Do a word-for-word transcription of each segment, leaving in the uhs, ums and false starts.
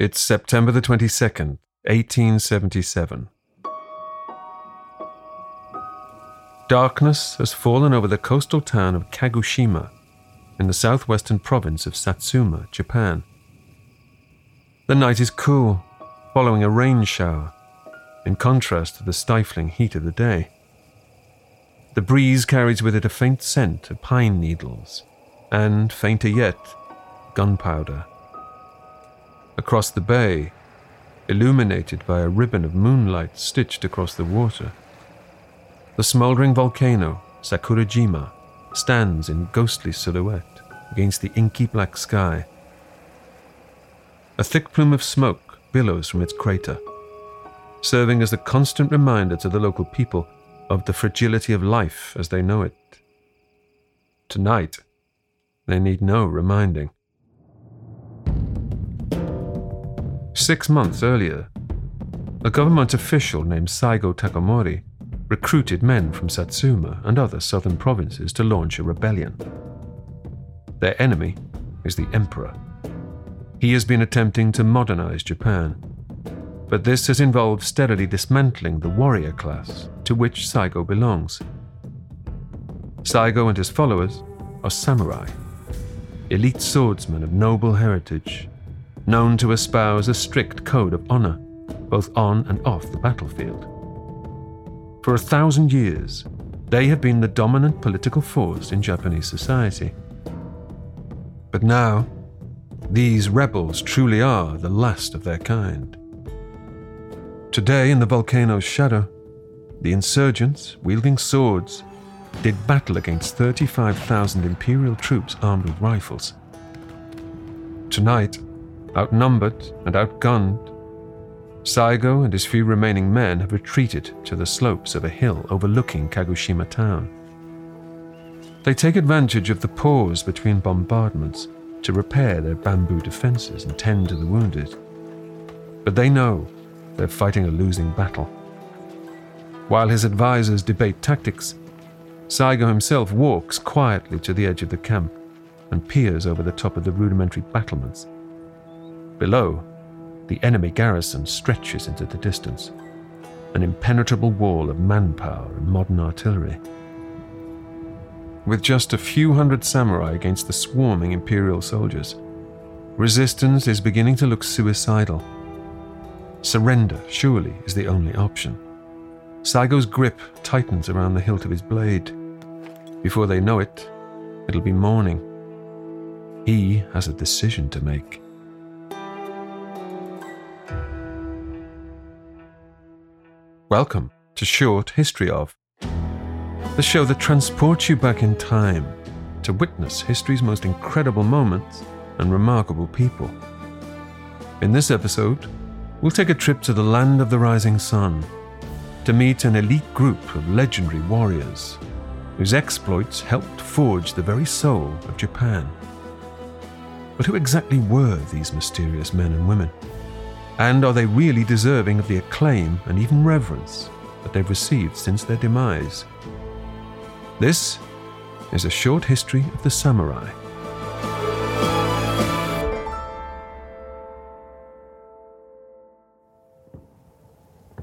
It's September the twenty-second, eighteen seventy-seven. Darkness has fallen over the coastal town of Kagoshima in the southwestern province of Satsuma, Japan. The night is cool, following a rain shower, in contrast to the stifling heat of the day. The breeze carries with it a faint scent of pine needles, and, fainter yet, gunpowder. Across the bay, illuminated by a ribbon of moonlight stitched across the water, the smoldering volcano, Sakurajima, stands in ghostly silhouette against the inky black sky. A thick plume of smoke billows from its crater, serving as the constant reminder to the local people of the fragility of life as they know it. Tonight, they need no reminding. Six months earlier, a government official named Saigo Takamori recruited men from Satsuma and other southern provinces to launch a rebellion. Their enemy is the emperor. He has been attempting to modernize Japan, but this has involved steadily dismantling the warrior class to which Saigo belongs. Saigo and his followers are samurai, elite swordsmen of noble heritage, known to espouse a strict code of honor, both on and off the battlefield. For a thousand years, they have been the dominant political force in Japanese society. But now, these rebels truly are the last of their kind. Today, in the volcano's shadow, the insurgents, wielding swords, did battle against thirty-five thousand imperial troops armed with rifles. Tonight, outnumbered and outgunned, Saigo and his few remaining men have retreated to the slopes of a hill overlooking Kagoshima town. They take advantage of the pause between bombardments to repair their bamboo defenses and tend to the wounded. But they know they're fighting a losing battle. While his advisors debate tactics, Saigo himself walks quietly to the edge of the camp and peers over the top of the rudimentary battlements. Below, the enemy garrison stretches into the distance, an impenetrable wall of manpower and modern artillery. With just a few hundred samurai against the swarming imperial soldiers, resistance is beginning to look suicidal. Surrender, surely, is the only option. Saigo's grip tightens around the hilt of his blade. Before they know it, it'll be morning. He has a decision to make. Welcome to Short History Of, the show that transports you back in time to witness history's most incredible moments and remarkable people. In this episode, we'll take a trip to the land of the rising sun to meet an elite group of legendary warriors whose exploits helped forge the very soul of Japan. But who exactly were these mysterious men and women? And are they really deserving of the acclaim and even reverence that they've received since their demise? This is A Short History of the Samurai.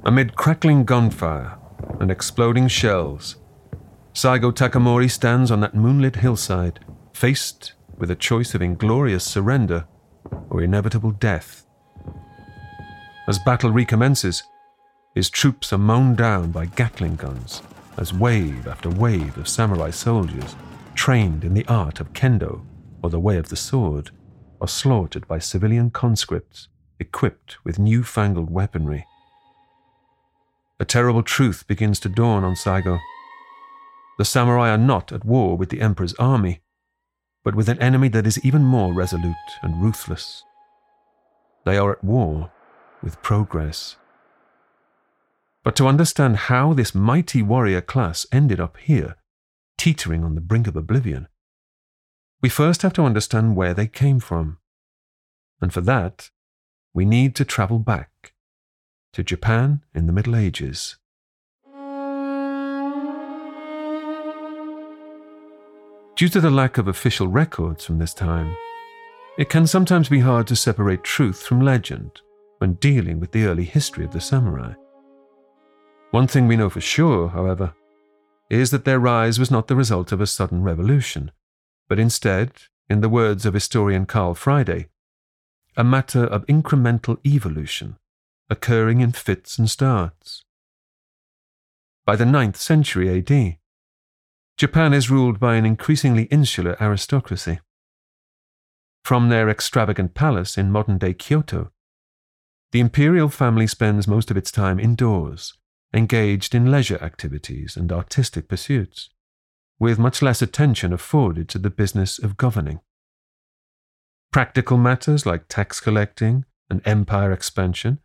Amid crackling gunfire and exploding shells, Saigo Takamori stands on that moonlit hillside, faced with a choice of inglorious surrender or inevitable death. As battle recommences, his troops are mown down by Gatling guns as wave after wave of samurai soldiers trained in the art of kendo, or the way of the sword, are slaughtered by civilian conscripts equipped with newfangled weaponry. A terrible truth begins to dawn on Saigo. The samurai are not at war with the emperor's army, but with an enemy that is even more resolute and ruthless. They are at war with progress. But to understand how this mighty warrior class ended up here, teetering on the brink of oblivion, we first have to understand where they came from. And for that, we need to travel back to Japan in the Middle Ages. Due to the lack of official records from this time, It can sometimes be hard to separate truth from legend when dealing with the early history of the samurai. One thing we know for sure, however, is that their rise was not the result of a sudden revolution, but instead, in the words of historian Carl Friday, a matter of incremental evolution, occurring in fits and starts. By the ninth century A D, Japan is ruled by an increasingly insular aristocracy. From their extravagant palace in modern-day Kyoto, the imperial family spends most of its time indoors, engaged in leisure activities and artistic pursuits, with much less attention afforded to the business of governing. Practical matters like tax collecting and empire expansion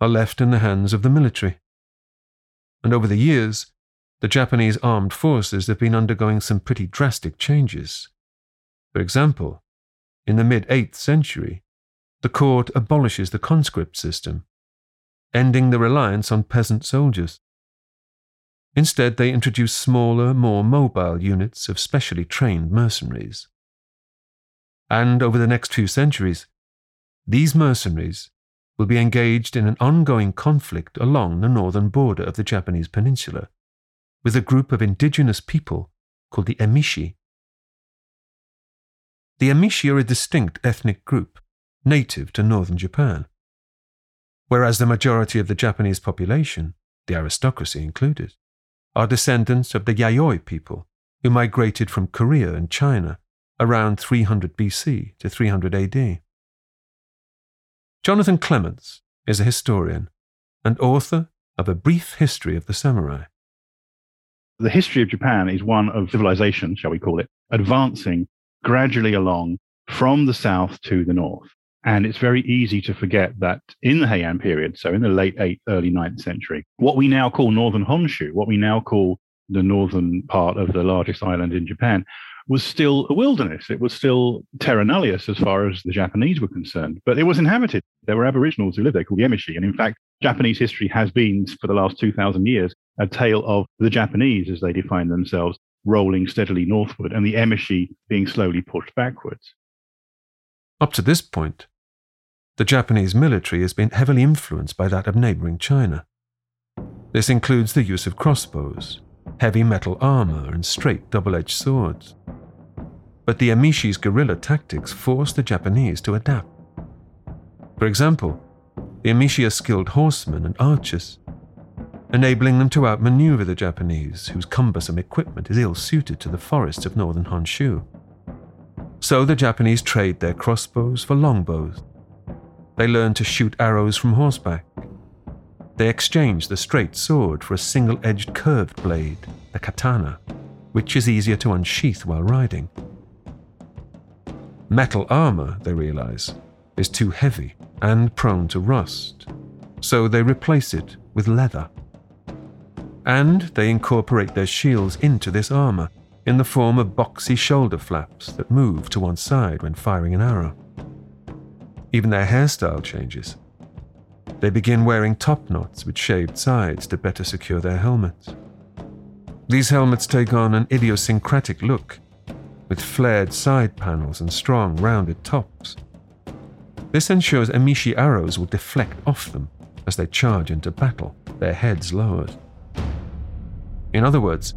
are left in the hands of the military. And over the years, the Japanese armed forces have been undergoing some pretty drastic changes. For example, in the mid eighth century, the court abolishes the conscript system, ending the reliance on peasant soldiers. Instead, they introduce smaller, more mobile units of specially trained mercenaries. And over the next few centuries, these mercenaries will be engaged in an ongoing conflict along the northern border of the Japanese peninsula with a group of indigenous people called the Emishi. The Emishi are a distinct ethnic group, native to northern Japan, whereas the majority of the Japanese population, the aristocracy included, are descendants of the Yayoi people who migrated from Korea and China around three hundred B C to three hundred A D. Jonathan Clements is a historian and author of A Brief History of the Samurai. The history of Japan is one of civilization, shall we call it, advancing gradually along from the south to the north. And it's very easy to forget that in the Heian period, so in the late eighth, early ninth century, what we now call northern Honshu, what we now call the northern part of the largest island in Japan, was still a wilderness. It was still terra nullius as far as the Japanese were concerned, but it was inhabited. There were aboriginals who lived there called the Emishi. And in fact, Japanese history has been, for the last two thousand years, a tale of the Japanese, as they define themselves, rolling steadily northward and the Emishi being slowly pushed backwards. Up to this point, the Japanese military has been heavily influenced by that of neighbouring China. This includes the use of crossbows, heavy metal armour and straight double-edged swords. But the Emishi's guerrilla tactics forced the Japanese to adapt. For example, the Emishi are skilled horsemen and archers, enabling them to outmaneuver the Japanese, whose cumbersome equipment is ill-suited to the forests of northern Honshu. So the Japanese trade their crossbows for longbows. They learn to shoot arrows from horseback. They exchange the straight sword for a single-edged curved blade, the katana, which is easier to unsheath while riding. Metal armour, they realise, is too heavy and prone to rust, so they replace it with leather. And they incorporate their shields into this armour in the form of boxy shoulder flaps that move to one side when firing an arrow. Even their hairstyle changes. They begin wearing top knots with shaved sides to better secure their helmets. These helmets take on an idiosyncratic look, with flared side panels and strong, rounded tops. This ensures Emishi arrows will deflect off them as they charge into battle, their heads lowered. In other words,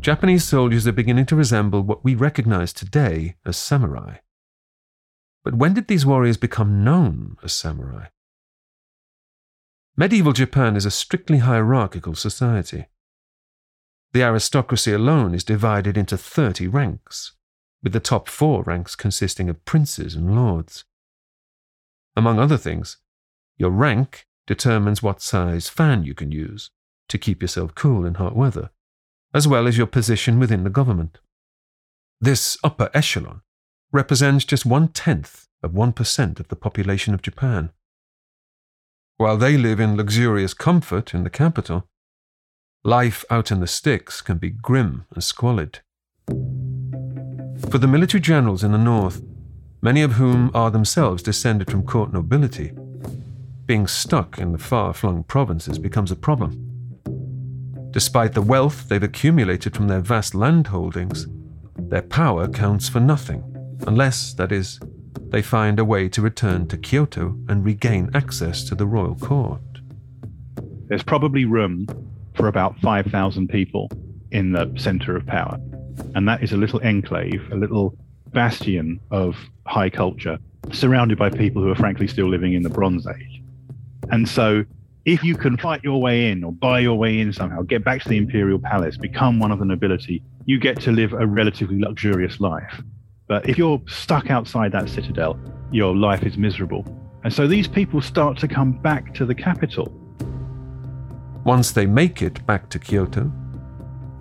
Japanese soldiers are beginning to resemble what we recognize today as samurai. But when did these warriors become known as samurai? Medieval Japan is a strictly hierarchical society. The aristocracy alone is divided into thirty ranks, with the top four ranks consisting of princes and lords. Among other things, your rank determines what size fan you can use to keep yourself cool in hot weather, as well as your position within the government. This upper echelon represents just one-tenth of one percent of the population of Japan. While they live in luxurious comfort in the capital, life out in the sticks can be grim and squalid. For the military generals in the north, many of whom are themselves descended from court nobility, being stuck in the far-flung provinces becomes a problem. Despite the wealth they've accumulated from their vast land holdings, their power counts for nothing, unless, that is, they find a way to return to Kyoto and regain access to the royal court. There's probably room for about five thousand people in the center of power. And that is a little enclave, a little bastion of high culture, surrounded by people who are frankly still living in the Bronze Age. And so if you can fight your way in or buy your way in somehow, get back to the imperial palace, become one of the nobility, you get to live a relatively luxurious life. But if you're stuck outside that citadel, your life is miserable. And so these people start to come back to the capital. Once they make it back to Kyoto,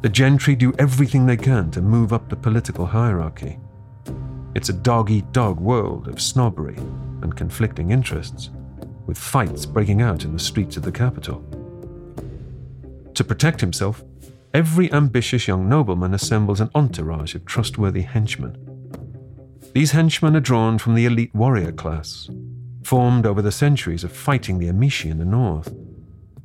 the gentry do everything they can to move up the political hierarchy. It's a dog-eat-dog world of snobbery and conflicting interests, with fights breaking out in the streets of the capital. To protect himself, every ambitious young nobleman assembles an entourage of trustworthy henchmen. These henchmen are drawn from the elite warrior class, formed over the centuries of fighting the Emishi in the north.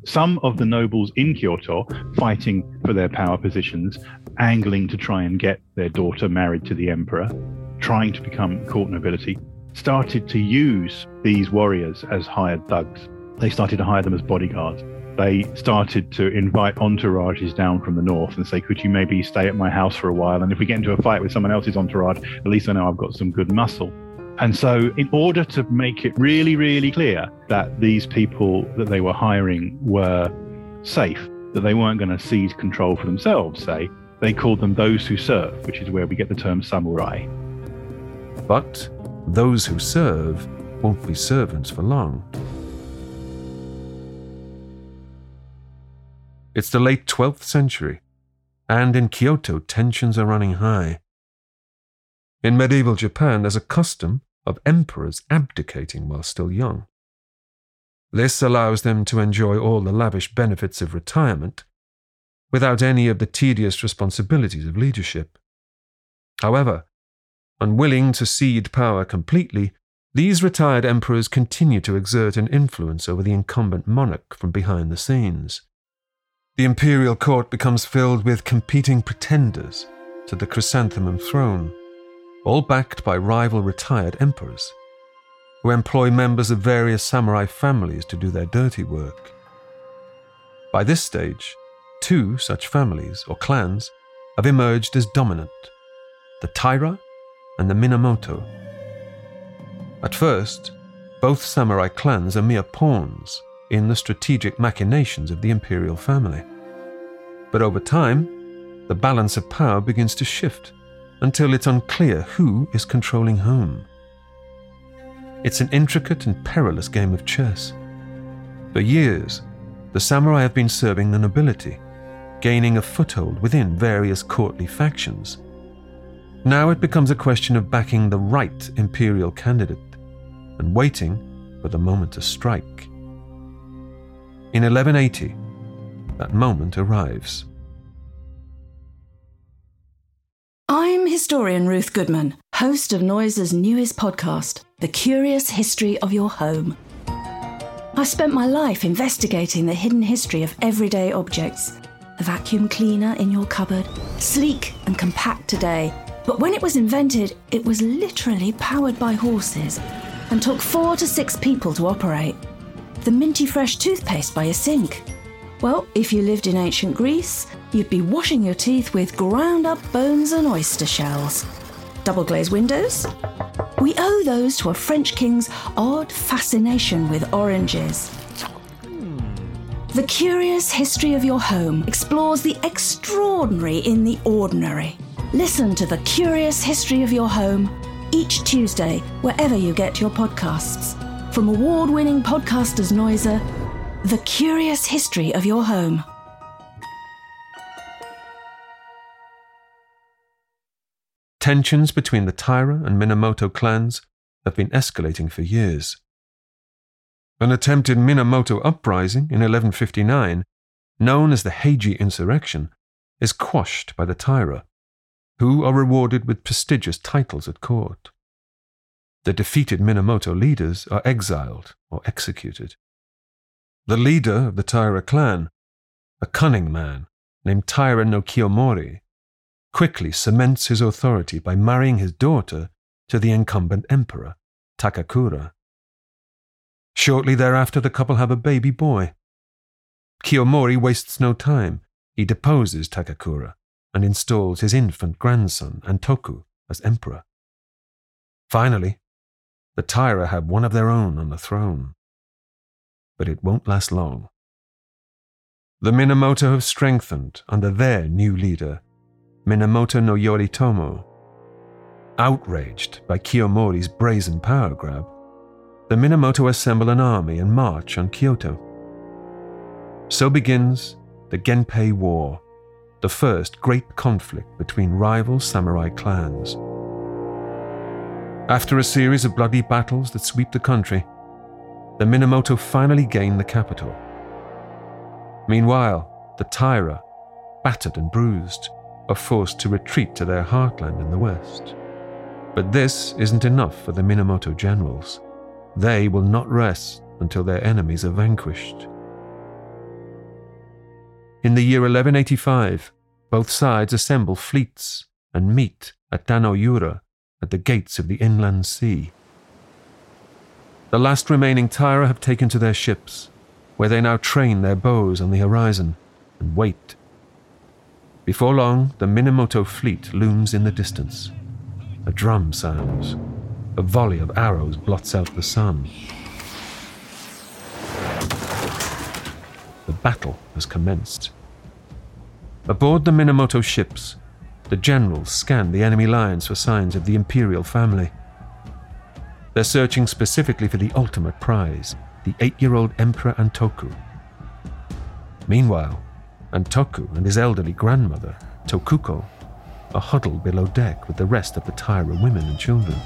Some of the nobles in Kyoto fighting for their power positions, angling to try and get their daughter married to the emperor, trying to become court nobility, started to use these warriors as hired thugs. They started to hire them as bodyguards. They started to invite entourages down from the north and say, could you maybe stay at my house for a while? And if we get into a fight with someone else's entourage, at least I know I've got some good muscle. And so in order to make it really, really clear that these people that they were hiring were safe, that they weren't going to seize control for themselves, say, they called them those who serve, which is where we get the term samurai. But those who serve won't be servants for long. It's the late twelfth century, and in Kyoto, tensions are running high. In medieval Japan, there's a custom of emperors abdicating while still young. This allows them to enjoy all the lavish benefits of retirement without any of the tedious responsibilities of leadership. However, unwilling to cede power completely, these retired emperors continue to exert an influence over the incumbent monarch from behind the scenes. The imperial court becomes filled with competing pretenders to the chrysanthemum throne, all backed by rival retired emperors, who employ members of various samurai families to do their dirty work. By this stage, two such families, or clans, have emerged as dominant, the Taira and the Minamoto. At first, both samurai clans are mere pawns in the strategic machinations of the imperial family. But over time, the balance of power begins to shift until it's unclear who is controlling whom. It's an intricate and perilous game of chess. For years, the samurai have been serving the nobility, gaining a foothold within various courtly factions. Now it becomes a question of backing the right imperial candidate and waiting for the moment to strike. In eleven eighty, that moment arrives. I'm historian Ruth Goodman, host of Noise's newest podcast, The Curious History of Your Home. I've spent my life investigating the hidden history of everyday objects. The vacuum cleaner in your cupboard, sleek and compact today, but when it was invented, it was literally powered by horses and took four to six people to operate. The minty fresh toothpaste by your sink. Well, if you lived in ancient Greece, you'd be washing your teeth with ground up bones and oyster shells. Double glazed windows? We owe those to a French king's odd fascination with oranges. The Curious History of Your Home explores the extraordinary in the ordinary. Listen to The Curious History of Your Home each Tuesday, wherever you get your podcasts. From award-winning podcasters Noiser, The Curious History of Your Home. Tensions between the Taira and Minamoto clans have been escalating for years. An attempted Minamoto uprising in eleven fifty-nine, known as the Heiji Insurrection, is quashed by the Taira, who are rewarded with prestigious titles at court. The defeated Minamoto leaders are exiled or executed. The leader of the Taira clan, a cunning man named Taira no Kiyomori, quickly cements his authority by marrying his daughter to the incumbent emperor, Takakura. Shortly thereafter, the couple have a baby boy. Kiyomori wastes no time. He deposes Takakura and installs his infant grandson, Antoku, as emperor. Finally, the Taira have one of their own on the throne. But it won't last long. The Minamoto have strengthened under their new leader, Minamoto no Yoritomo. Outraged by Kiyomori's brazen power grab, the Minamoto assemble an army and march on Kyoto. So begins the Genpei War, the first great conflict between rival samurai clans. After a series of bloody battles that sweep the country, the Minamoto finally gain the capital. Meanwhile, the Taira, battered and bruised, are forced to retreat to their heartland in the west. But this isn't enough for the Minamoto generals. They will not rest until their enemies are vanquished. In the year eleven eighty-five, both sides assemble fleets and meet at Danoyura at the gates of the inland sea. The last remaining Taira have taken to their ships, where they now train their bows on the horizon and wait. Before long, the Minamoto fleet looms in the distance. A drum sounds. A volley of arrows blots out the sun. The battle has commenced. Aboard the Minamoto ships, the generals scan the enemy lines for signs of the imperial family. They're searching specifically for the ultimate prize, the eight-year-old Emperor Antoku. Meanwhile, Antoku and his elderly grandmother, Tokuko, are huddled below deck with the rest of the Taira women and children.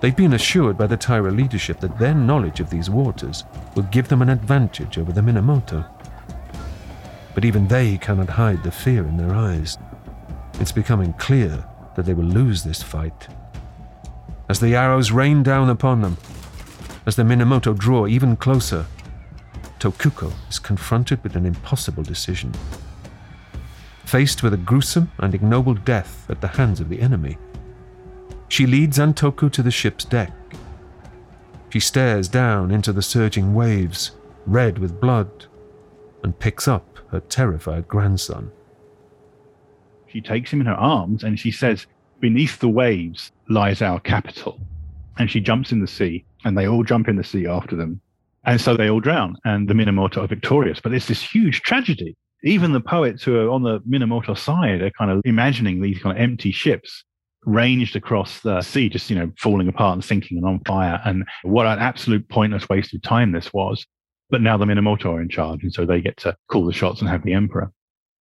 They've been assured by the Taira leadership that their knowledge of these waters will give them an advantage over the Minamoto. But even they cannot hide the fear in their eyes. It's becoming clear that they will lose this fight. As the arrows rain down upon them, as the Minamoto draw even closer, Tokuko is confronted with an impossible decision. Faced with a gruesome and ignoble death at the hands of the enemy, she leads Antoku to the ship's deck. She stares down into the surging waves, red with blood, and picks up her terrified grandson. She takes him in her arms and she says, "Beneath the waves lies our capital." And she jumps in the sea, and they all jump in the sea after them. And so they all drown, and the Minamoto are victorious. But it's this huge tragedy. Even the poets who are on the Minamoto side are kind of imagining these kind of empty ships ranged across the sea, just, you know, falling apart and sinking and on fire. And what an absolute pointless waste of time this was. But now the Minamoto are in charge, and so they get to call the shots and have the emperor.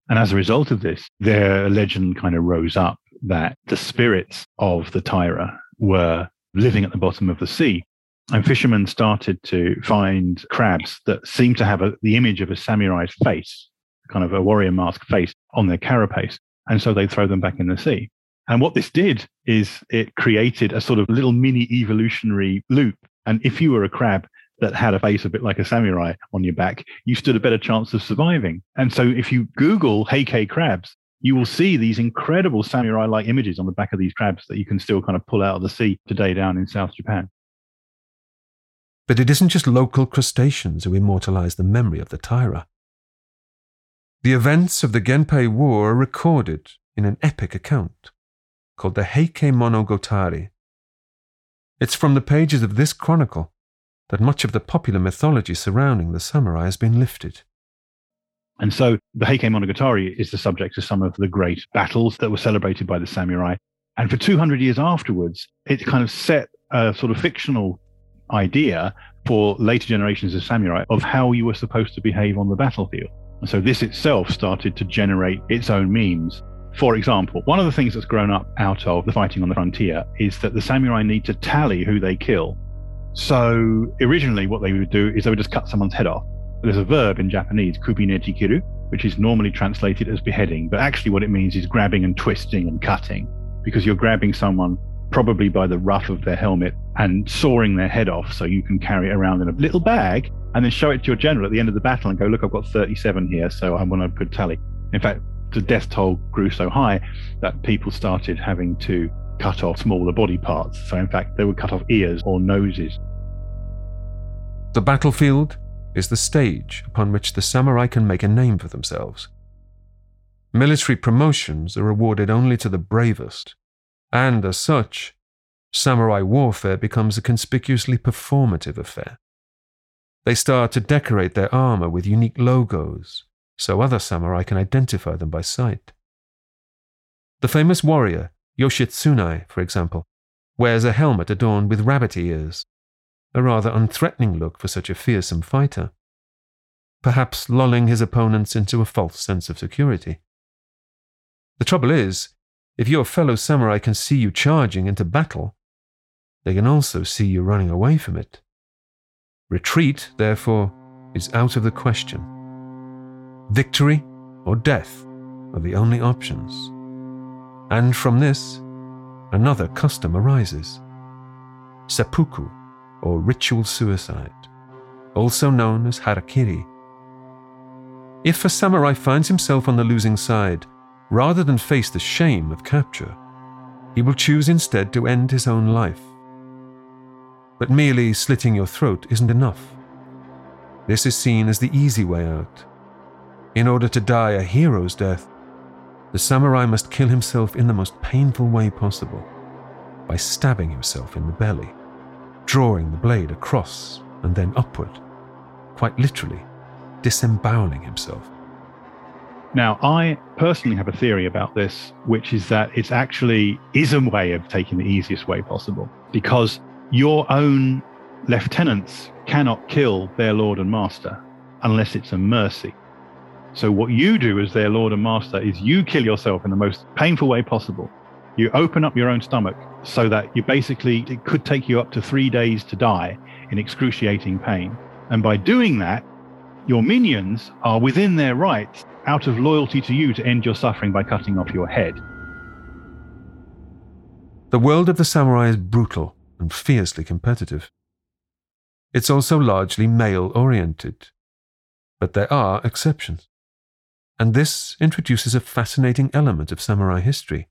And as a result of this, their legend kind of rose up that the spirits of the Taira were living at the bottom of the sea. And fishermen started to find crabs that seemed to have a, the image of a samurai's face, kind of a warrior mask face on their carapace. And so they throw them back in the sea. And what this did is it created a sort of little mini evolutionary loop. And if you were a crab that had a face a bit like a samurai on your back, you stood a better chance of surviving. And so if you Google Heike crabs, you will see these incredible samurai-like images on the back of these crabs that you can still kind of pull out of the sea today down in South Japan. But it isn't just local crustaceans who immortalize the memory of the Taira. The events of the Genpei War are recorded in an epic account called the Heike Monogatari. It's from the pages of this chronicle that much of the popular mythology surrounding the samurai has been lifted. And so the Heike Monogatari is the subject of some of the great battles that were celebrated by the samurai. And for two hundred years afterwards, it kind of set a sort of fictional idea for later generations of samurai of how you were supposed to behave on the battlefield. And so this itself started to generate its own memes. For example, one of the things that's grown up out of the fighting on the frontier is that the samurai need to tally who they kill. So originally what they would do is they would just cut someone's head off. There's a verb in Japanese, kubi ne jikiru, which is normally translated as beheading, but actually what it means is grabbing and twisting and cutting, because you're grabbing someone probably by the ruff of their helmet and sawing their head off so you can carry it around in a little bag and then show it to your general at the end of the battle and go, "Look, I've got thirty-seven here, so I want a good tally." In fact, the death toll grew so high that people started having to cut off smaller body parts. So in fact, they would cut off ears or noses. The battlefield is the stage upon which the samurai can make a name for themselves. Military promotions are awarded only to the bravest, and as such, samurai warfare becomes a conspicuously performative affair. They start to decorate their armor with unique logos, so other samurai can identify them by sight. The famous warrior, Yoshitsunai, for example, wears a helmet adorned with rabbit ears, a rather unthreatening look for such a fearsome fighter, perhaps lulling his opponents into a false sense of security. The trouble is, if your fellow samurai can see you charging into battle, they can also see you running away from it. Retreat, therefore, is out of the question. Victory or death are the only options. And from this, another custom arises. Seppuku, or ritual suicide, also known as harakiri. If a samurai finds himself on the losing side, rather than face the shame of capture, he will choose instead to end his own life. But merely slitting your throat isn't enough. This is seen as the easy way out. In order to die a hero's death, the samurai must kill himself in the most painful way possible, by stabbing himself in the belly, drawing the blade across and then upward, quite literally disemboweling himself. Now, I personally have a theory about this, which is that it's actually is a way of taking the easiest way possible, because your own lieutenants cannot kill their lord and master unless it's a mercy. So what you do as their lord and master is you kill yourself in the most painful way possible. You open up your own stomach so that you basically, it could take you up to three days to die in excruciating pain. And by doing that, your minions are within their rights, out of loyalty to you, to end your suffering by cutting off your head. The world of the samurai is brutal and fiercely competitive. It's also largely male-oriented, but there are exceptions. And this introduces a fascinating element of samurai history.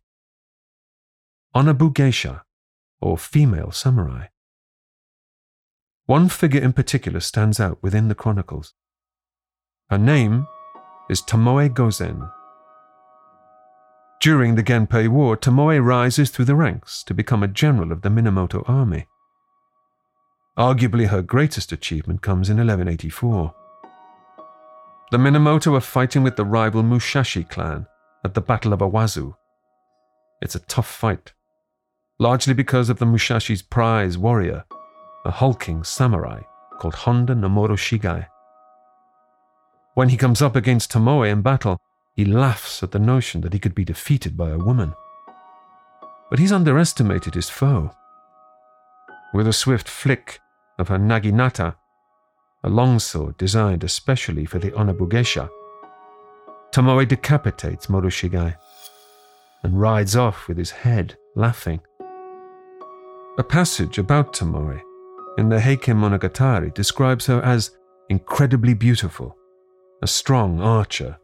Onna-bugeisha, or female samurai. One figure in particular stands out within the chronicles. Her name is Tomoe Gozen. During the Genpei War, Tomoe rises through the ranks to become a general of the Minamoto army. Arguably her greatest achievement comes in eleven eighty-four. The Minamoto are fighting with the rival Musashi clan at the Battle of Awazu. It's a tough fight, largely because of the Musashi's prize warrior, a hulking samurai called Honda Nomoro Shigai. When he comes up against Tomoe in battle, he laughs at the notion that he could be defeated by a woman. But he's underestimated his foe. With a swift flick of her naginata, a longsword designed especially for the Onna-bugeisha, Tomoe decapitates Moroshigai and rides off with his head, laughing. A passage about Tomoe in the Heike Monogatari describes her as incredibly beautiful, a strong archer,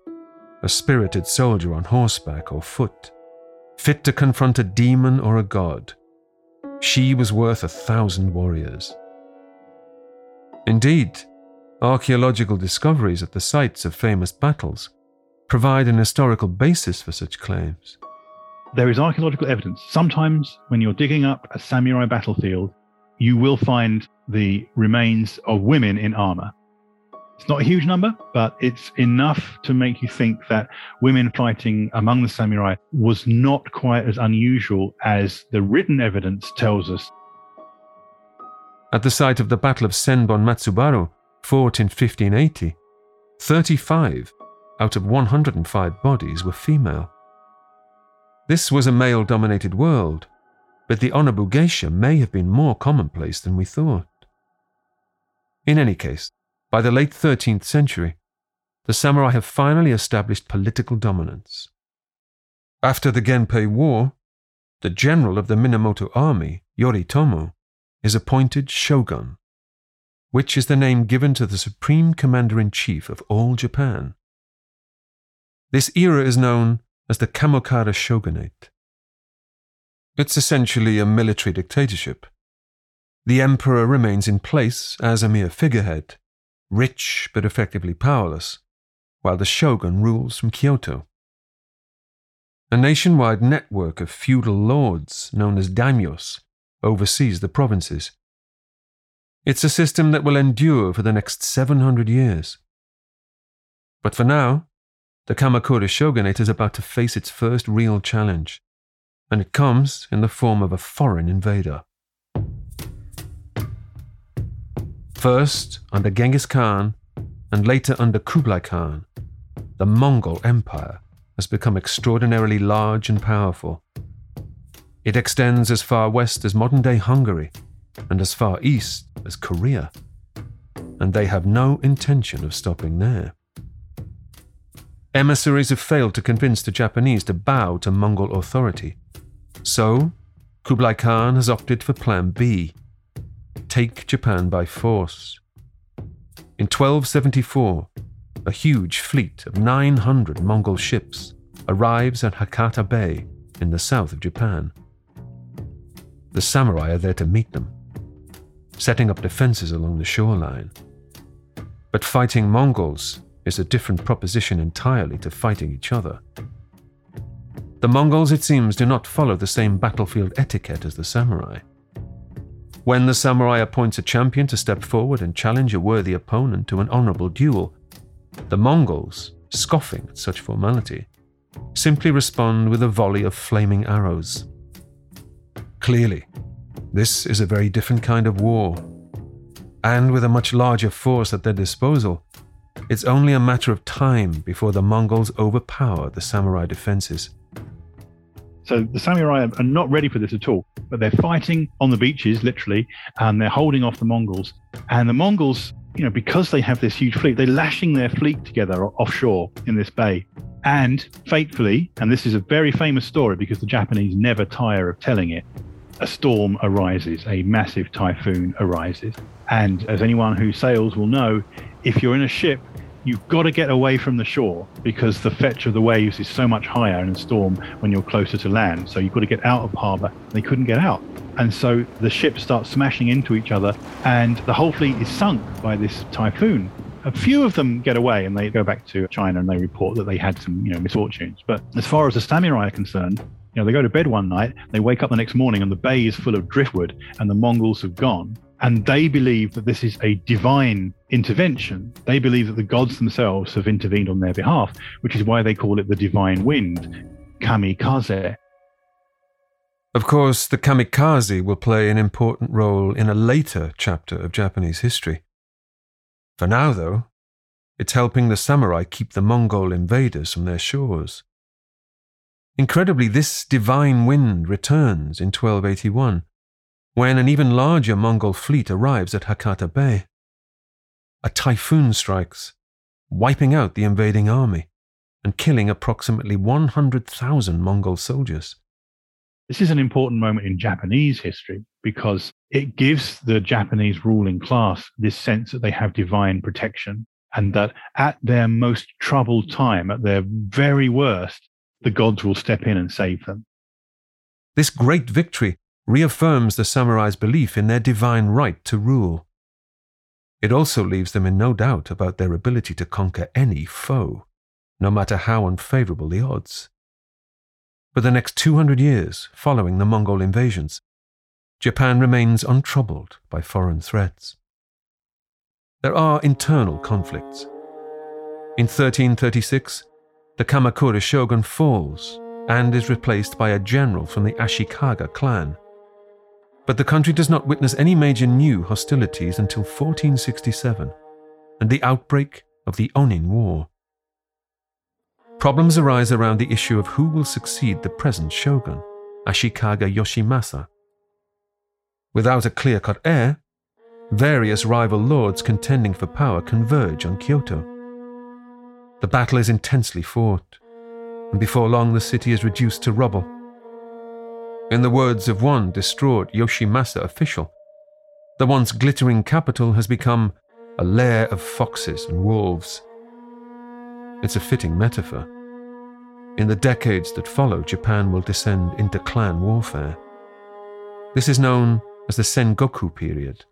a spirited soldier on horseback or foot, fit to confront a demon or a god. She was worth a thousand warriors. Indeed, archaeological discoveries at the sites of famous battles provide an historical basis for such claims. There is archaeological evidence. Sometimes when you're digging up a samurai battlefield, you will find the remains of women in armor. It's not a huge number, but it's enough to make you think that women fighting among the samurai was not quite as unusual as the written evidence tells us. At the site of the Battle of Senbon Matsubaru, fought in fifteen eighty, thirty-five out of one hundred five bodies were female. This was a male-dominated world, but the Onna-bugeisha may have been more commonplace than we thought. In any case, by the late thirteenth century, the samurai have finally established political dominance. After the Genpei War, the general of the Minamoto army, Yoritomo, is appointed shogun, which is the name given to the supreme commander-in-chief of all Japan. This era is known as the Kamakura Shogunate. It's essentially a military dictatorship. The emperor remains in place as a mere figurehead, rich but effectively powerless, while the shogun rules from Kyoto. A nationwide network of feudal lords, known as daimyos, oversees the provinces. It's a system that will endure for the next seven hundred years. But for now, the Kamakura Shogunate is about to face its first real challenge, and it comes in the form of a foreign invader. First, under Genghis Khan, and later under Kublai Khan, the Mongol Empire has become extraordinarily large and powerful. It extends as far west as modern-day Hungary, and as far east as Korea, and they have no intention of stopping there. Emissaries have failed to convince the Japanese to bow to Mongol authority, so Kublai Khan has opted for Plan B. Take Japan by force. In twelve seventy-four, a huge fleet of nine hundred Mongol ships arrives at Hakata Bay in the south of Japan. The samurai are there to meet them, setting up defenses along the shoreline. But fighting Mongols is a different proposition entirely to fighting each other. The Mongols, it seems, do not follow the same battlefield etiquette as the samurai. When the samurai appoints a champion to step forward and challenge a worthy opponent to an honorable duel, the Mongols, scoffing at such formality, simply respond with a volley of flaming arrows. Clearly, this is a very different kind of war, and with a much larger force at their disposal, it's only a matter of time before the Mongols overpower the samurai defenses. So the samurai are not ready for this at all, but they're fighting on the beaches, literally, and they're holding off the Mongols. And the Mongols, you know, because they have this huge fleet, they're lashing their fleet together offshore in this bay. And fatefully, and this is a very famous story because the Japanese never tire of telling it, a storm arises, a massive typhoon arises. And as anyone who sails will know, if you're in a ship, you've got to get away from the shore because the fetch of the waves is so much higher in a storm when you're closer to land. So you've got to get out of harbour. They couldn't get out. And so the ships start smashing into each other and the whole fleet is sunk by this typhoon. A few of them get away and they go back to China and they report that they had some, you know, misfortunes. But as far as the samurai are concerned, you know, they go to bed one night, they wake up the next morning and the bay is full of driftwood and the Mongols have gone. And they believe that this is a divine intervention. They believe that the gods themselves have intervened on their behalf, which is why they call it the divine wind, kamikaze. Of course, the kamikaze will play an important role in a later chapter of Japanese history. For now, though, it's helping the samurai keep the Mongol invaders from their shores. Incredibly, this divine wind returns in twelve eighty-one. When an even larger Mongol fleet arrives at Hakata Bay. A typhoon strikes, wiping out the invading army and killing approximately one hundred thousand Mongol soldiers. This is an important moment in Japanese history because it gives the Japanese ruling class this sense that they have divine protection and that at their most troubled time, at their very worst, the gods will step in and save them. This great victory reaffirms the samurai's belief in their divine right to rule. It also leaves them in no doubt about their ability to conquer any foe, no matter how unfavorable the odds. For the next two hundred years following the Mongol invasions, Japan remains untroubled by foreign threats. There are internal conflicts. In thirteen thirty-six, the Kamakura shogun falls and is replaced by a general from the Ashikaga clan. But the country does not witness any major new hostilities until fourteen sixty-seven and the outbreak of the Onin War. Problems arise around the issue of who will succeed the present shogun, Ashikaga Yoshimasa. Without a clear-cut heir, various rival lords contending for power converge on Kyoto. The battle is intensely fought, and before long the city is reduced to rubble. In the words of one distraught Yoshimasa official, the once glittering capital has become a lair of foxes and wolves. It's a fitting metaphor. In the decades that follow, Japan will descend into clan warfare. This is known as the Sengoku period,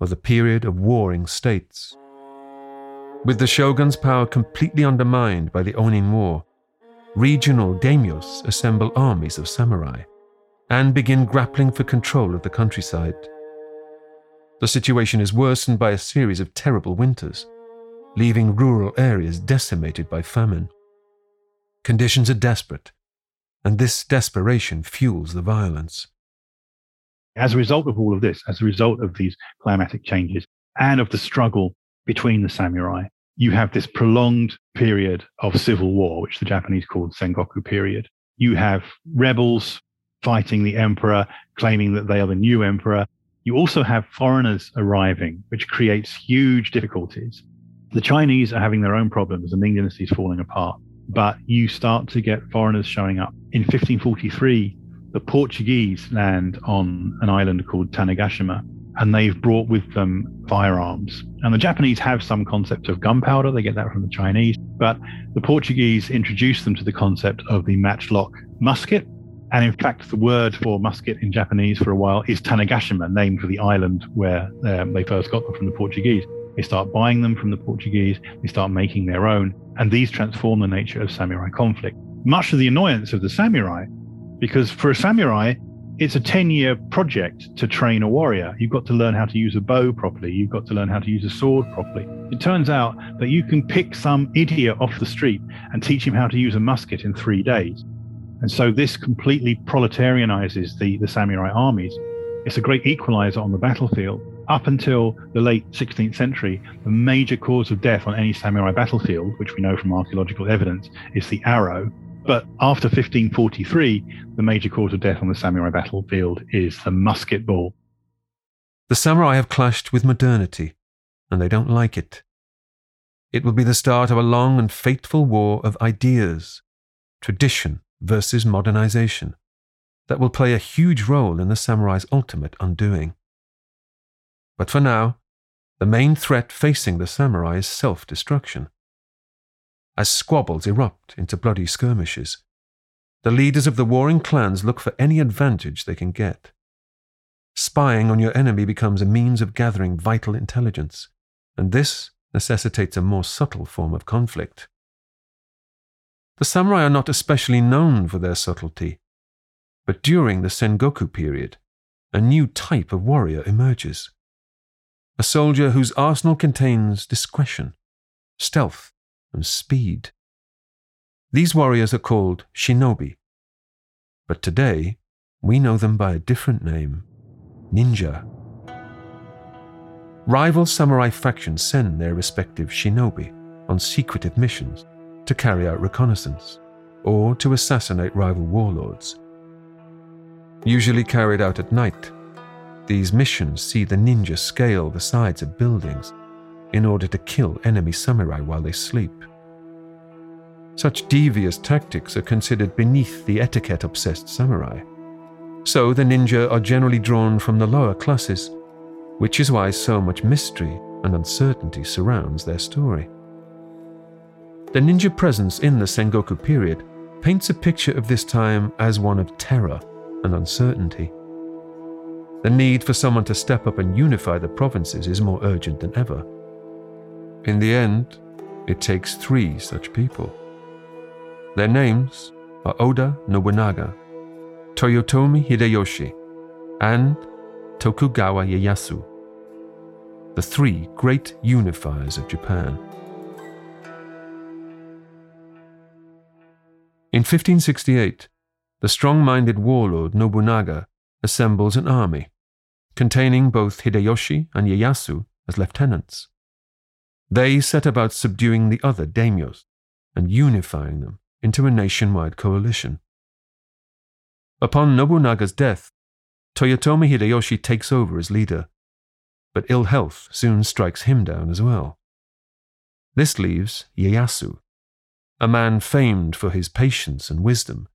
or the period of warring states. With the shogun's power completely undermined by the Onin War, regional daimyos assemble armies of samurai and begin grappling for control of the countryside. The situation is worsened by a series of terrible winters, leaving rural areas decimated by famine. Conditions are desperate, and this desperation fuels the violence. As a result of all of this, as a result of these climatic changes and of the struggle between the samurai, you have this prolonged period of civil war, which the Japanese called Sengoku period. You have rebels fighting the emperor, claiming that they are the new emperor. You also have foreigners arriving, which creates huge difficulties. The Chinese are having their own problems and Ming dynasty is falling apart, but you start to get foreigners showing up. In fifteen forty-three, the Portuguese land on an island called Tanegashima, and they've brought with them firearms. And the Japanese have some concept of gunpowder, they get that from the Chinese, but the Portuguese introduced them to the concept of the matchlock musket. And in fact, the word for musket in Japanese for a while is Tanegashima, named for the island where um, they first got them from the Portuguese. They start buying them from the Portuguese, they start making their own, and these transform the nature of samurai conflict. Much to the annoyance of the samurai, because for a samurai, it's a ten-year project to train a warrior. You've got to learn how to use a bow properly. You've got to learn how to use a sword properly. It turns out that you can pick some idiot off the street and teach him how to use a musket in three days. And so this completely proletarianizes the, the samurai armies. It's a great equalizer on the battlefield. Up until the late sixteenth century, the major cause of death on any samurai battlefield, which we know from archaeological evidence, is the arrow. But after fifteen forty-three, the major cause of death on the samurai battlefield is the musket ball. The samurai have clashed with modernity, and they don't like it. It will be the start of a long and fateful war of ideas, tradition versus modernization, that will play a huge role in the samurai's ultimate undoing. But for now, the main threat facing the samurai is self-destruction. As squabbles erupt into bloody skirmishes, the leaders of the warring clans look for any advantage they can get. Spying on your enemy becomes a means of gathering vital intelligence, and this necessitates a more subtle form of conflict. The samurai are not especially known for their subtlety, but during the Sengoku period, a new type of warrior emerges. A soldier whose arsenal contains discretion, stealth, and speed. These warriors are called shinobi, but today we know them by a different name, ninja. Rival samurai factions send their respective shinobi on secretive missions to carry out reconnaissance or to assassinate rival warlords. Usually carried out at night, these missions see the ninja scale the sides of buildings in order to kill enemy samurai while they sleep. Such devious tactics are considered beneath the etiquette-obsessed samurai, so the ninja are generally drawn from the lower classes, which is why so much mystery and uncertainty surrounds their story. The ninja presence in the Sengoku period paints a picture of this time as one of terror and uncertainty. The need for someone to step up and unify the provinces is more urgent than ever. In the end, it takes three such people. Their names are Oda Nobunaga, Toyotomi Hideyoshi, and Tokugawa Ieyasu, the three great unifiers of Japan. In fifteen sixty-eight, the strong-minded warlord Nobunaga assembles an army, containing both Hideyoshi and Ieyasu as lieutenants. They set about subduing the other daimyos and unifying them into a nationwide coalition. Upon Nobunaga's death, Toyotomi Hideyoshi takes over as leader, but ill health soon strikes him down as well. This leaves Ieyasu, a man famed for his patience and wisdom,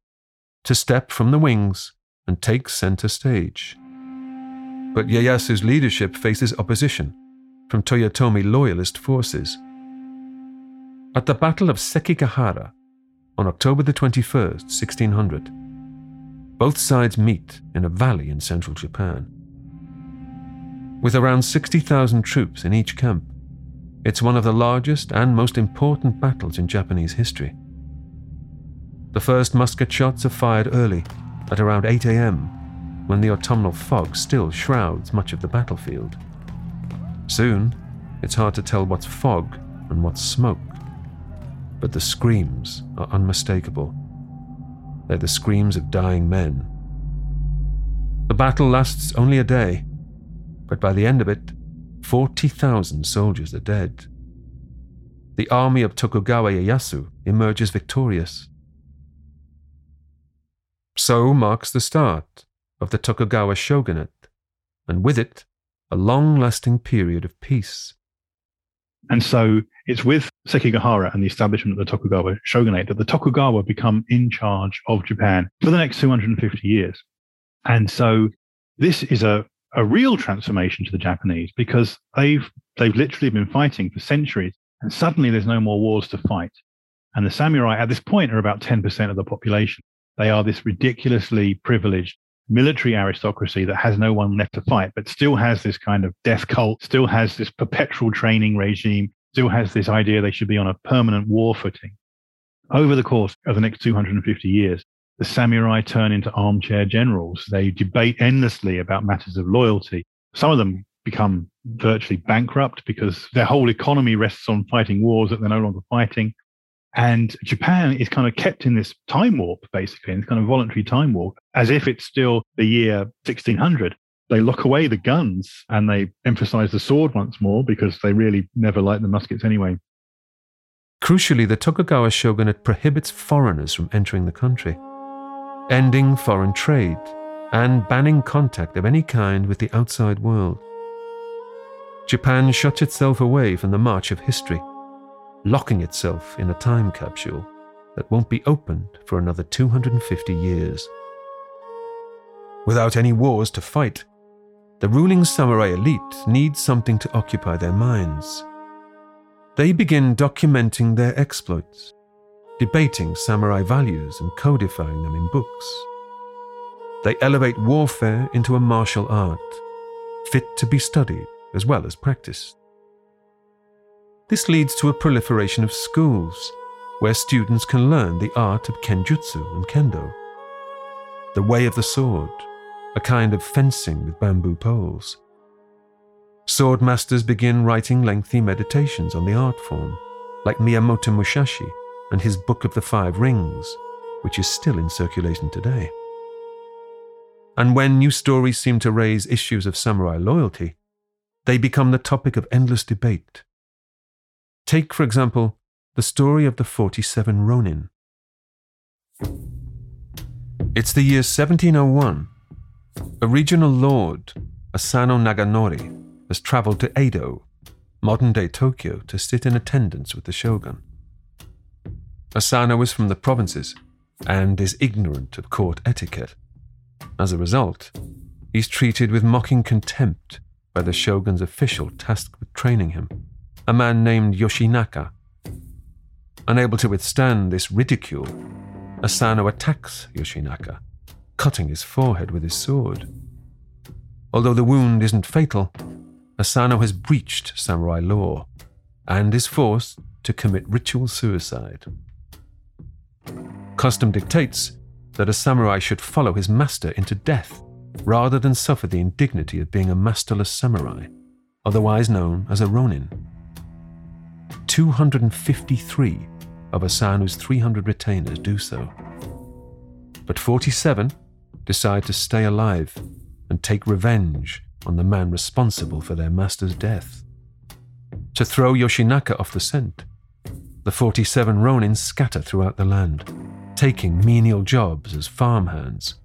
to step from the wings and take center stage. But Ieyasu's leadership faces opposition from Toyotomi loyalist forces. At the Battle of Sekigahara, on October the twenty-first, sixteen hundred. Both sides meet in a valley in central Japan. With around sixty thousand troops in each camp, it's one of the largest and most important battles in Japanese history. The first musket shots are fired early, at around eight a m, when the autumnal fog still shrouds much of the battlefield. Soon, it's hard to tell what's fog and what's smoke, but the screams are unmistakable. They're the screams of dying men. The battle lasts only a day, but by the end of it, forty thousand soldiers are dead. The army of Tokugawa Ieyasu emerges victorious. So marks the start of the Tokugawa Shogunate, and with it, a long-lasting period of peace. And so it's with Sekigahara and the establishment of the Tokugawa Shogunate that the Tokugawa become in charge of Japan for the next two hundred fifty years. And so this is a, a real transformation to the Japanese, because they've they've literally been fighting for centuries, and suddenly there's no more wars to fight. And the samurai at this point are about ten percent of the population. They are this ridiculously privileged military aristocracy that has no one left to fight, but still has this kind of death cult, still has this perpetual training regime, still has this idea they should be on a permanent war footing. Over the course of the next two hundred fifty years, the samurai turn into armchair generals. They debate endlessly about matters of loyalty. Some of them become virtually bankrupt because their whole economy rests on fighting wars that they're no longer fighting. And Japan is kind of kept in this time warp, basically, in this kind of voluntary time warp, as if it's still the year sixteen hundred. They lock away the guns and they emphasize the sword once more, because they really never liked the muskets anyway. Crucially, the Tokugawa shogunate prohibits foreigners from entering the country, ending foreign trade and banning contact of any kind with the outside world. Japan shuts itself away from the march of history, locking itself in a time capsule that won't be opened for another two hundred fifty years. Without any wars to fight, the ruling samurai elite needs something to occupy their minds. They begin documenting their exploits, debating samurai values and codifying them in books. They elevate warfare into a martial art, fit to be studied as well as practiced. This leads to a proliferation of schools, where students can learn the art of kenjutsu and kendo, the way of the sword, a kind of fencing with bamboo poles. Sword masters begin writing lengthy meditations on the art form, like Miyamoto Musashi and his Book of the Five Rings, which is still in circulation today. And when new stories seem to raise issues of samurai loyalty, they become the topic of endless debate. Take, for example, the story of the forty-seven ronin. It's the year seventeen oh one. A regional lord, Asano Naganori, has traveled to Edo, modern-day Tokyo, to sit in attendance with the shogun. Asano is from the provinces and is ignorant of court etiquette. As a result, he's treated with mocking contempt by the shogun's official tasked with training him, a man named Yoshinaka. Unable to withstand this ridicule, Asano attacks Yoshinaka, cutting his forehead with his sword. Although the wound isn't fatal, Asano has breached samurai law and is forced to commit ritual suicide. Custom dictates that a samurai should follow his master into death rather than suffer the indignity of being a masterless samurai, otherwise known as a ronin. two hundred fifty-three of Asano's three hundred retainers do so, but forty-seven decide to stay alive and take revenge on the man responsible for their master's death. To throw Yoshinaka off the scent, the forty-seven ronin scatter throughout the land, taking menial jobs as farmhands.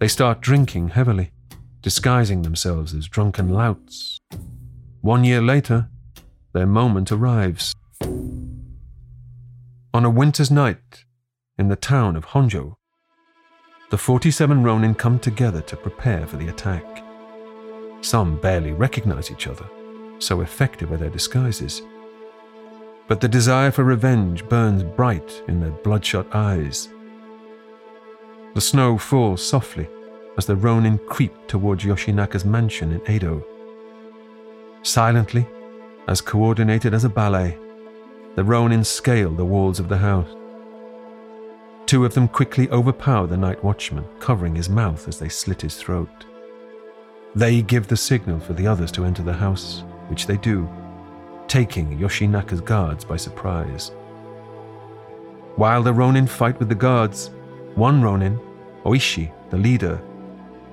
They start drinking heavily, disguising themselves as drunken louts. One year later, their moment arrives. On a winter's night in the town of Honshu, the forty-seven ronin come together to prepare for the attack. Some barely recognize each other, so effective are their disguises. but the desire for revenge burns bright in their bloodshot eyes. The snow falls softly as the ronin creep towards Yoshinaka's mansion in Edo. Silently, as coordinated as a ballet, the ronin scale the walls of the house. Two of them quickly overpower the night watchman, covering his mouth as they slit his throat. They give the signal for the others to enter the house, which they do, taking Yoshinaka's guards by surprise. While the ronin fight with the guards, one ronin, Oishi, the leader,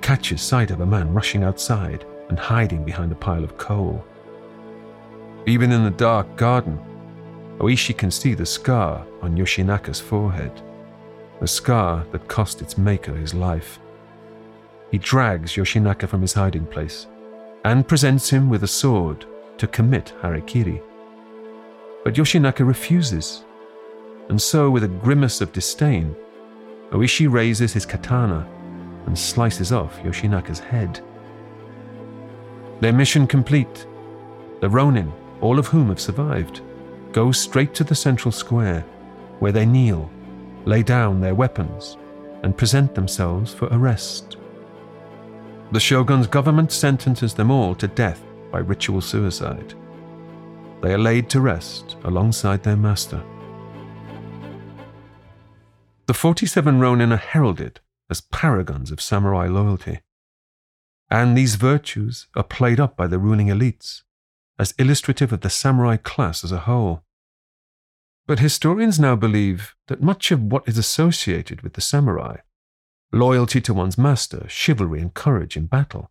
catches sight of a man rushing outside and hiding behind a pile of coal. Even in the dark garden, Oishi can see the scar on Yoshinaka's forehead, the scar that cost its maker his life. He drags Yoshinaka from his hiding place and presents him with a sword to commit harakiri. But Yoshinaka refuses, and so with a grimace of disdain, Oishi raises his katana and slices off Yoshinaka's head. Their mission complete, the ronin, all of whom have survived, go straight to the central square, where they kneel, lay down their weapons, and present themselves for arrest. The shogun's government sentences them all to death by ritual suicide. They are laid to rest alongside their master. The forty-seven ronin are heralded as paragons of samurai loyalty, and these virtues are played up by the ruling elites as illustrative of the samurai class as a whole. But historians now believe that much of what is associated with the samurai, loyalty to one's master, chivalry and courage in battle,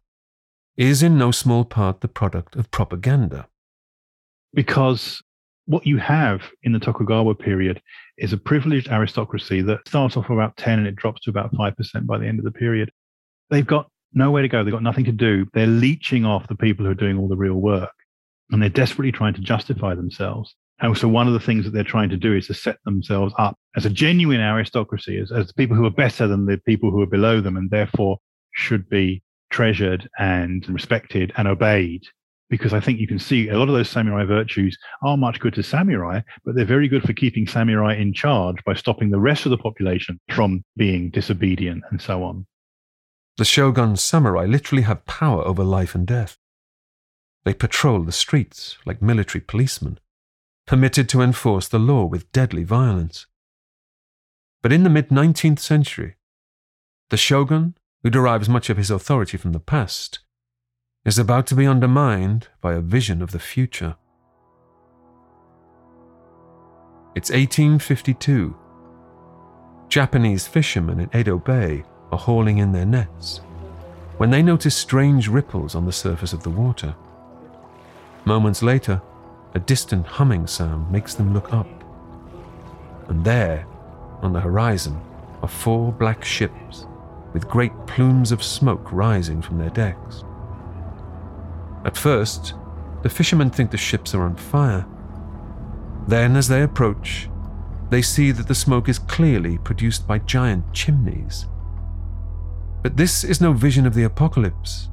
is in no small part the product of propaganda. Because what you have in the Tokugawa period is a privileged aristocracy that starts off about ten and it drops to about five percent by the end of the period. They've got nowhere to go. They've got nothing to do. They're leeching off the people who are doing all the real work, and they're desperately trying to justify themselves. And so one of the things that they're trying to do is to set themselves up as a genuine aristocracy, as, as the people who are better than the people who are below them, and therefore should be treasured and respected and obeyed. Because I think you can see a lot of those samurai virtues are much good to samurai, but they're very good for keeping samurai in charge by stopping the rest of the population from being disobedient and so on. The shogun's samurai literally have power over life and death. They patrol the streets like military policemen, permitted to enforce the law with deadly violence. But in the mid-nineteenth century, the shogun, who derives much of his authority from the past, is about to be undermined by a vision of the future. It's eighteen fifty-two. Japanese fishermen in Edo Bay are hauling in their nets when they notice strange ripples on the surface of the water. Moments later, a distant humming sound makes them look up. And there, on the horizon, are four black ships with great plumes of smoke rising from their decks. At first, the fishermen think the ships are on fire. Then, as they approach, they see that the smoke is clearly produced by giant chimneys. But this is no vision of the apocalypse.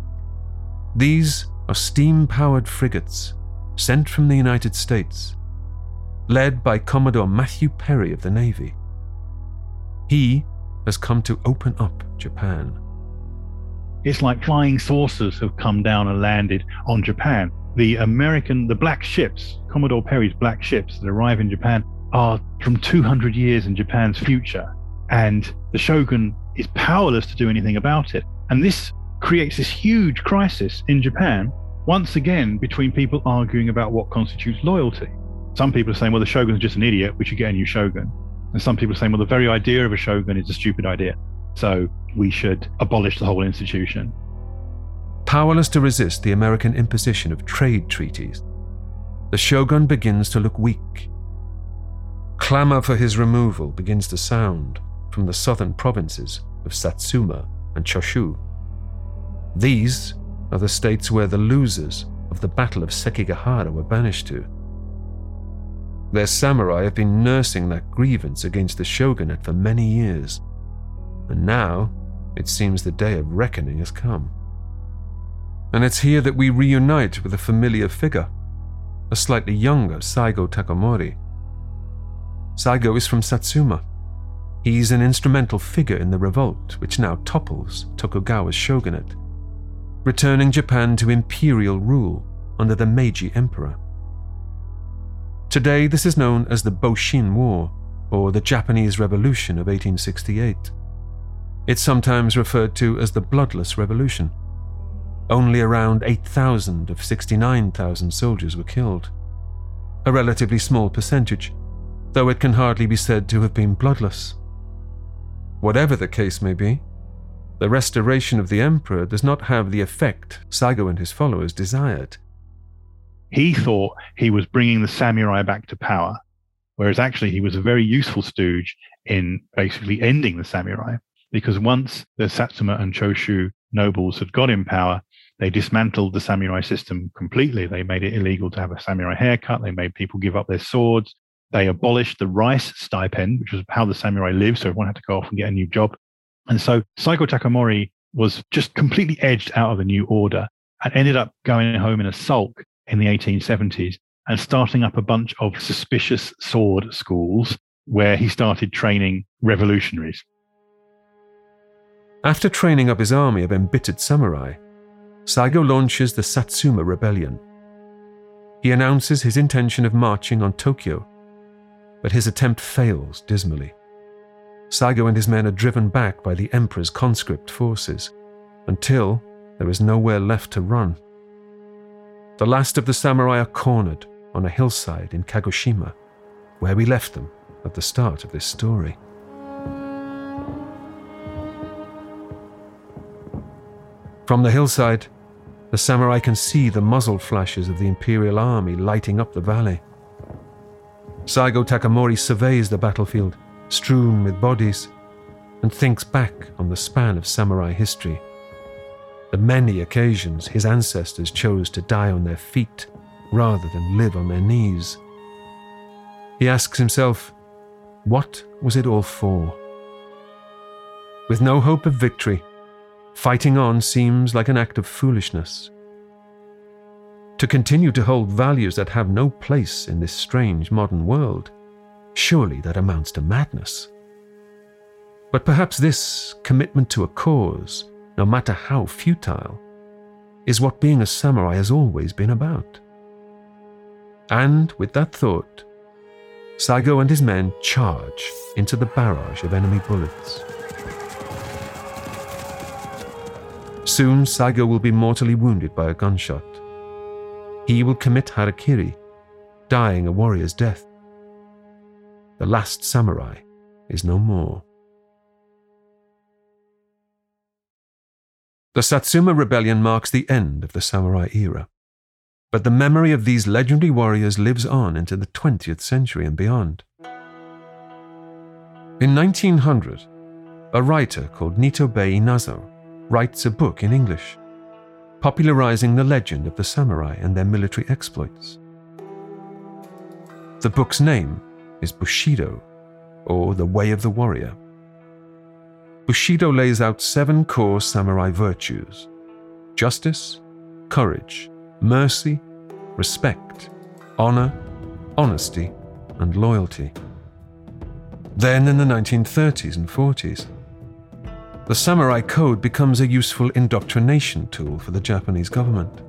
These are steam-powered frigates sent from the United States, led by Commodore Matthew Perry of the Navy. He has come to open up Japan. It's like flying saucers have come down and landed on Japan. The American, the black ships, Commodore Perry's black ships that arrive in Japan are from two hundred years in Japan's future. And the shogun is powerless to do anything about it. And this creates this huge crisis in Japan, once again, between people arguing about what constitutes loyalty. Some people are saying, well, the shogun's just an idiot, we should get a new shogun. And some people are saying, well, the very idea of a shogun is a stupid idea, so we should abolish the whole institution. Powerless to resist the American imposition of trade treaties, the shogun begins to look weak. Clamor for his removal begins to sound from the southern provinces of Satsuma and Choshu. These are the states where the losers of the Battle of Sekigahara were banished to. Their samurai have been nursing that grievance against the shogunate for many years, and now, it seems the day of reckoning has come. And it's here that we reunite with a familiar figure, a slightly younger Saigo Takamori, Saigo is from Satsuma. He's an instrumental figure in the revolt, which now topples Tokugawa's shogunate, returning Japan to imperial rule under the Meiji Emperor. Today, this is known as the Boshin War, or the Japanese Revolution of eighteen sixty-eight. It's sometimes referred to as the Bloodless Revolution. Only around eight thousand of sixty-nine thousand soldiers were killed, a relatively small percentage, though it can hardly be said to have been bloodless. Whatever the case may be, the restoration of the emperor does not have the effect Saigo and his followers desired. He thought he was bringing the samurai back to power, whereas actually he was a very useful stooge in basically ending the samurai, because once the Satsuma and Choshu nobles had got in power, they dismantled the samurai system completely. They made it illegal to have a samurai haircut. They made people give up their swords. They abolished the rice stipend, which was how the samurai lived, so everyone had to go off and get a new job. And so Saigo Takamori was just completely edged out of the new order and ended up going home in a sulk in the eighteen seventies and starting up a bunch of suspicious sword schools where he started training revolutionaries. After training up his army of embittered samurai, Saigo launches the Satsuma Rebellion. He announces his intention of marching on Tokyo, but his attempt fails dismally. Saigo and his men are driven back by the Emperor's conscript forces until there is nowhere left to run. The last of the samurai are cornered on a hillside in Kagoshima, where we left them at the start of this story. From the hillside, the samurai can see the muzzle flashes of the Imperial Army lighting up the valley. Saigo Takamori surveys the battlefield, strewn with bodies, and thinks back on the span of samurai history, the many occasions his ancestors chose to die on their feet rather than live on their knees. He asks himself, what was it all for? With no hope of victory, fighting on seems like an act of foolishness. To continue to hold values that have no place in this strange modern world, surely that amounts to madness. But perhaps this commitment to a cause, no matter how futile, is what being a samurai has always been about. And with that thought, Saigo and his men charge into the barrage of enemy bullets. Soon, Saigo will be mortally wounded by a gunshot. He will commit harakiri, dying a warrior's death. The last samurai is no more. The Satsuma Rebellion marks the end of the samurai era, but the memory of these legendary warriors lives on into the twentieth century and beyond. In nineteen hundred, a writer called Nitobei Inazo writes a book in English, popularizing the legend of the samurai and their military exploits. The book's name is Bushido, or The Way of the Warrior. Bushido lays out seven core samurai virtues: justice, courage, mercy, respect, honor, honesty, and loyalty. Then in the nineteen thirties and forties, the samurai code becomes a useful indoctrination tool for the Japanese government.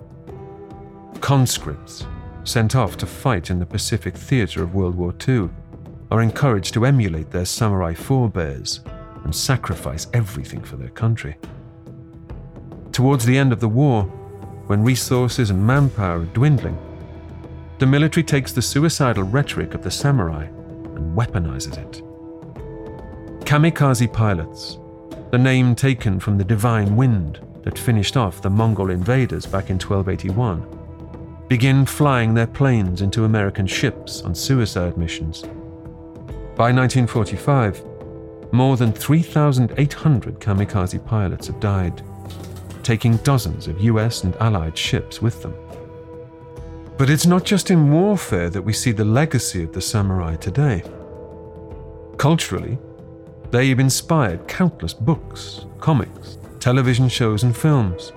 Conscripts, sent off to fight in the Pacific theater of World War Two, are encouraged to emulate their samurai forebears and sacrifice everything for their country. Towards the end of the war, when resources and manpower are dwindling, the military takes the suicidal rhetoric of the samurai and weaponizes it. Kamikaze pilots, the name taken from the divine wind that finished off the Mongol invaders back in twelve eighty-one, begin flying their planes into American ships on suicide missions. By nineteen forty-five, more than three thousand eight hundred kamikaze pilots have died, taking dozens of U S and Allied ships with them. But it's not just in warfare that we see the legacy of the samurai today. Culturally, they've inspired countless books, comics, television shows and films,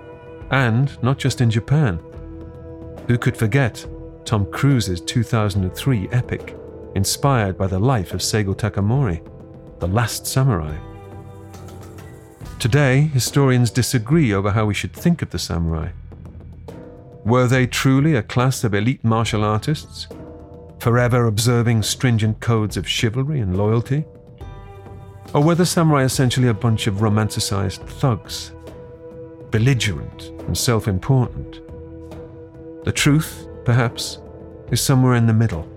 and not just in Japan. Who could forget Tom Cruise's two thousand three epic inspired by the life of Saigo Takamori, the last samurai. Today, historians disagree over how we should think of the samurai. Were they truly a class of elite martial artists, forever observing stringent codes of chivalry and loyalty? Or were the samurai essentially a bunch of romanticized thugs, belligerent and self-important? The truth, perhaps, is somewhere in the middle.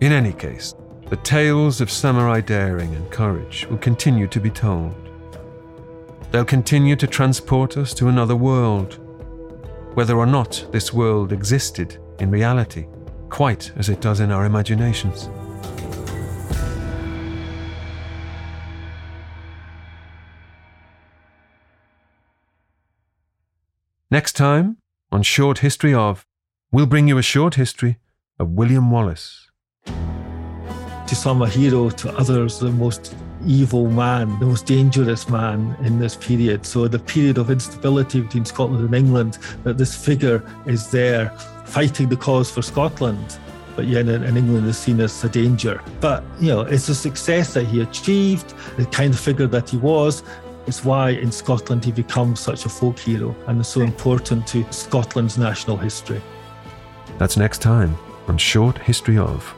In any case, the tales of samurai daring and courage will continue to be told. They'll continue to transport us to another world, whether or not this world existed in reality, quite as it does in our imaginations. Next time, on Short History Of, we'll bring you a short history of William Wallace. To some a hero, to others the most evil man, the most dangerous man in this period. So the period of instability between Scotland and England, that this figure is there fighting the cause for Scotland, but yet in England is seen as a danger. But, you know, it's a success that he achieved, the kind of figure that he was. It's why in Scotland he becomes such a folk hero and is so important to Scotland's national history. That's next time on Short History Of.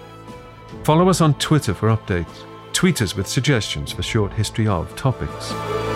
Follow us on Twitter for updates. Tweet us with suggestions for Short History Of topics.